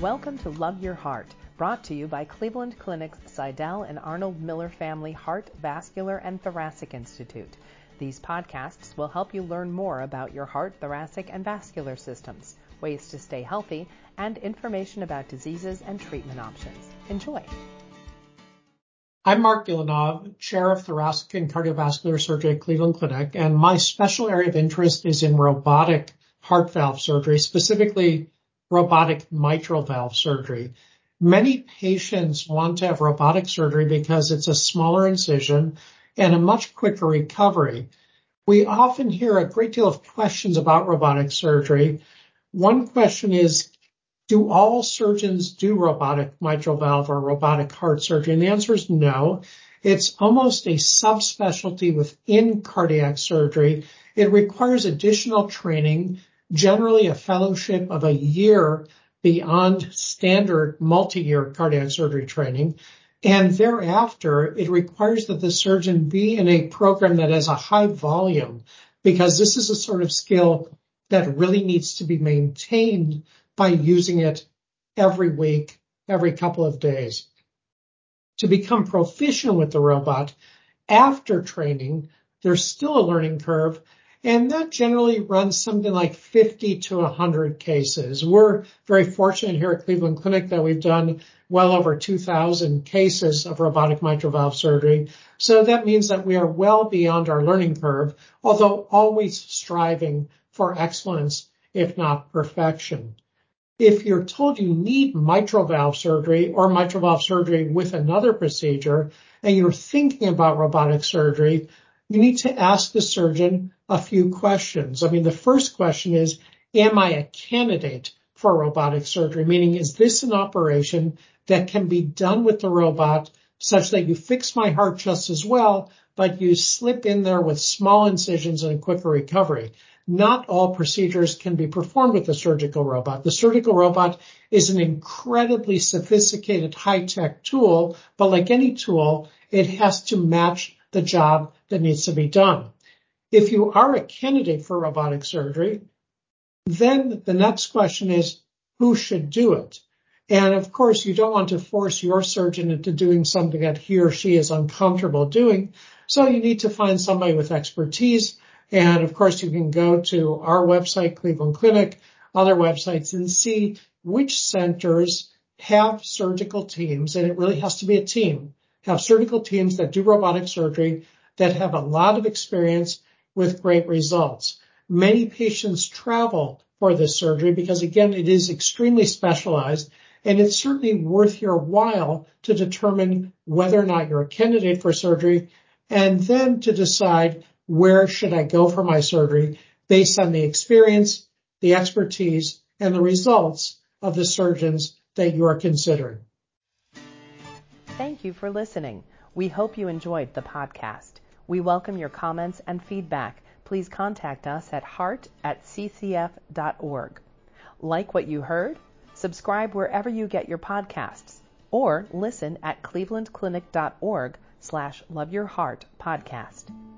Welcome to Love Your Heart, brought to you by Cleveland Clinic's Seidel and Arnold Miller Family Heart, Vascular, and Thoracic Institute. These podcasts will help you learn more about your heart, thoracic, and vascular systems, ways to stay healthy, and information about diseases and treatment options. Enjoy. I'm Mark Gillinov, Chair of Thoracic and Cardiovascular Surgery at Cleveland Clinic, and my special area of interest is in robotic heart valve surgery, specifically robotic mitral valve surgery. Many patients want to have robotic surgery because it's a smaller incision and a much quicker recovery. We often hear a great deal of questions about robotic surgery. One question is, do all surgeons do robotic mitral valve or robotic heart surgery? And the answer is no. It's almost a subspecialty within cardiac surgery. It requires additional training, generally a fellowship of a year beyond standard multi-year cardiac surgery training. And thereafter, it requires that the surgeon be in a program that has a high volume, because this is a sort of skill that really needs to be maintained by using it every week, every couple of days. To become proficient with the robot after training, there's still a learning curve, and that generally runs something like 50 to 100 cases. We're very fortunate here at Cleveland Clinic that we've done well over 2,000 cases of robotic mitral valve surgery. So that means that we are well beyond our learning curve, although always striving for excellence, if not perfection. If you're told you need mitral valve surgery or mitral valve surgery with another procedure, and you're thinking about robotic surgery, you need to ask the surgeon a few questions. The first question is, am I a candidate for robotic surgery? Meaning, is this an operation that can be done with the robot such that you fix my heart just as well, but you slip in there with small incisions and a quicker recovery? Not all procedures can be performed with the surgical robot. The surgical robot is an incredibly sophisticated, high-tech tool, but like any tool, it has to match the job that needs to be done. If you are a candidate for robotic surgery, then the next question is, who should do it? And of course, you don't want to force your surgeon into doing something that he or she is uncomfortable doing. So you need to find somebody with expertise. And of course, you can go to our website, Cleveland Clinic, other websites, and see which centers have surgical teams. And it really has to be a team. Have surgical teams that do robotic surgery that have a lot of experience with great results. Many patients travel for this surgery because, again, it is extremely specialized, and it's certainly worth your while to determine whether or not you're a candidate for surgery, and then to decide, where should I go for my surgery based on the experience, the expertise, and the results of the surgeons that you are considering. Thank you for listening. We hope you enjoyed the podcast. We welcome your comments and feedback. Please contact us at heart@ccf.org. Like what you heard? Subscribe wherever you get your podcasts, or listen at clevelandclinic.org/loveyourheartpodcast.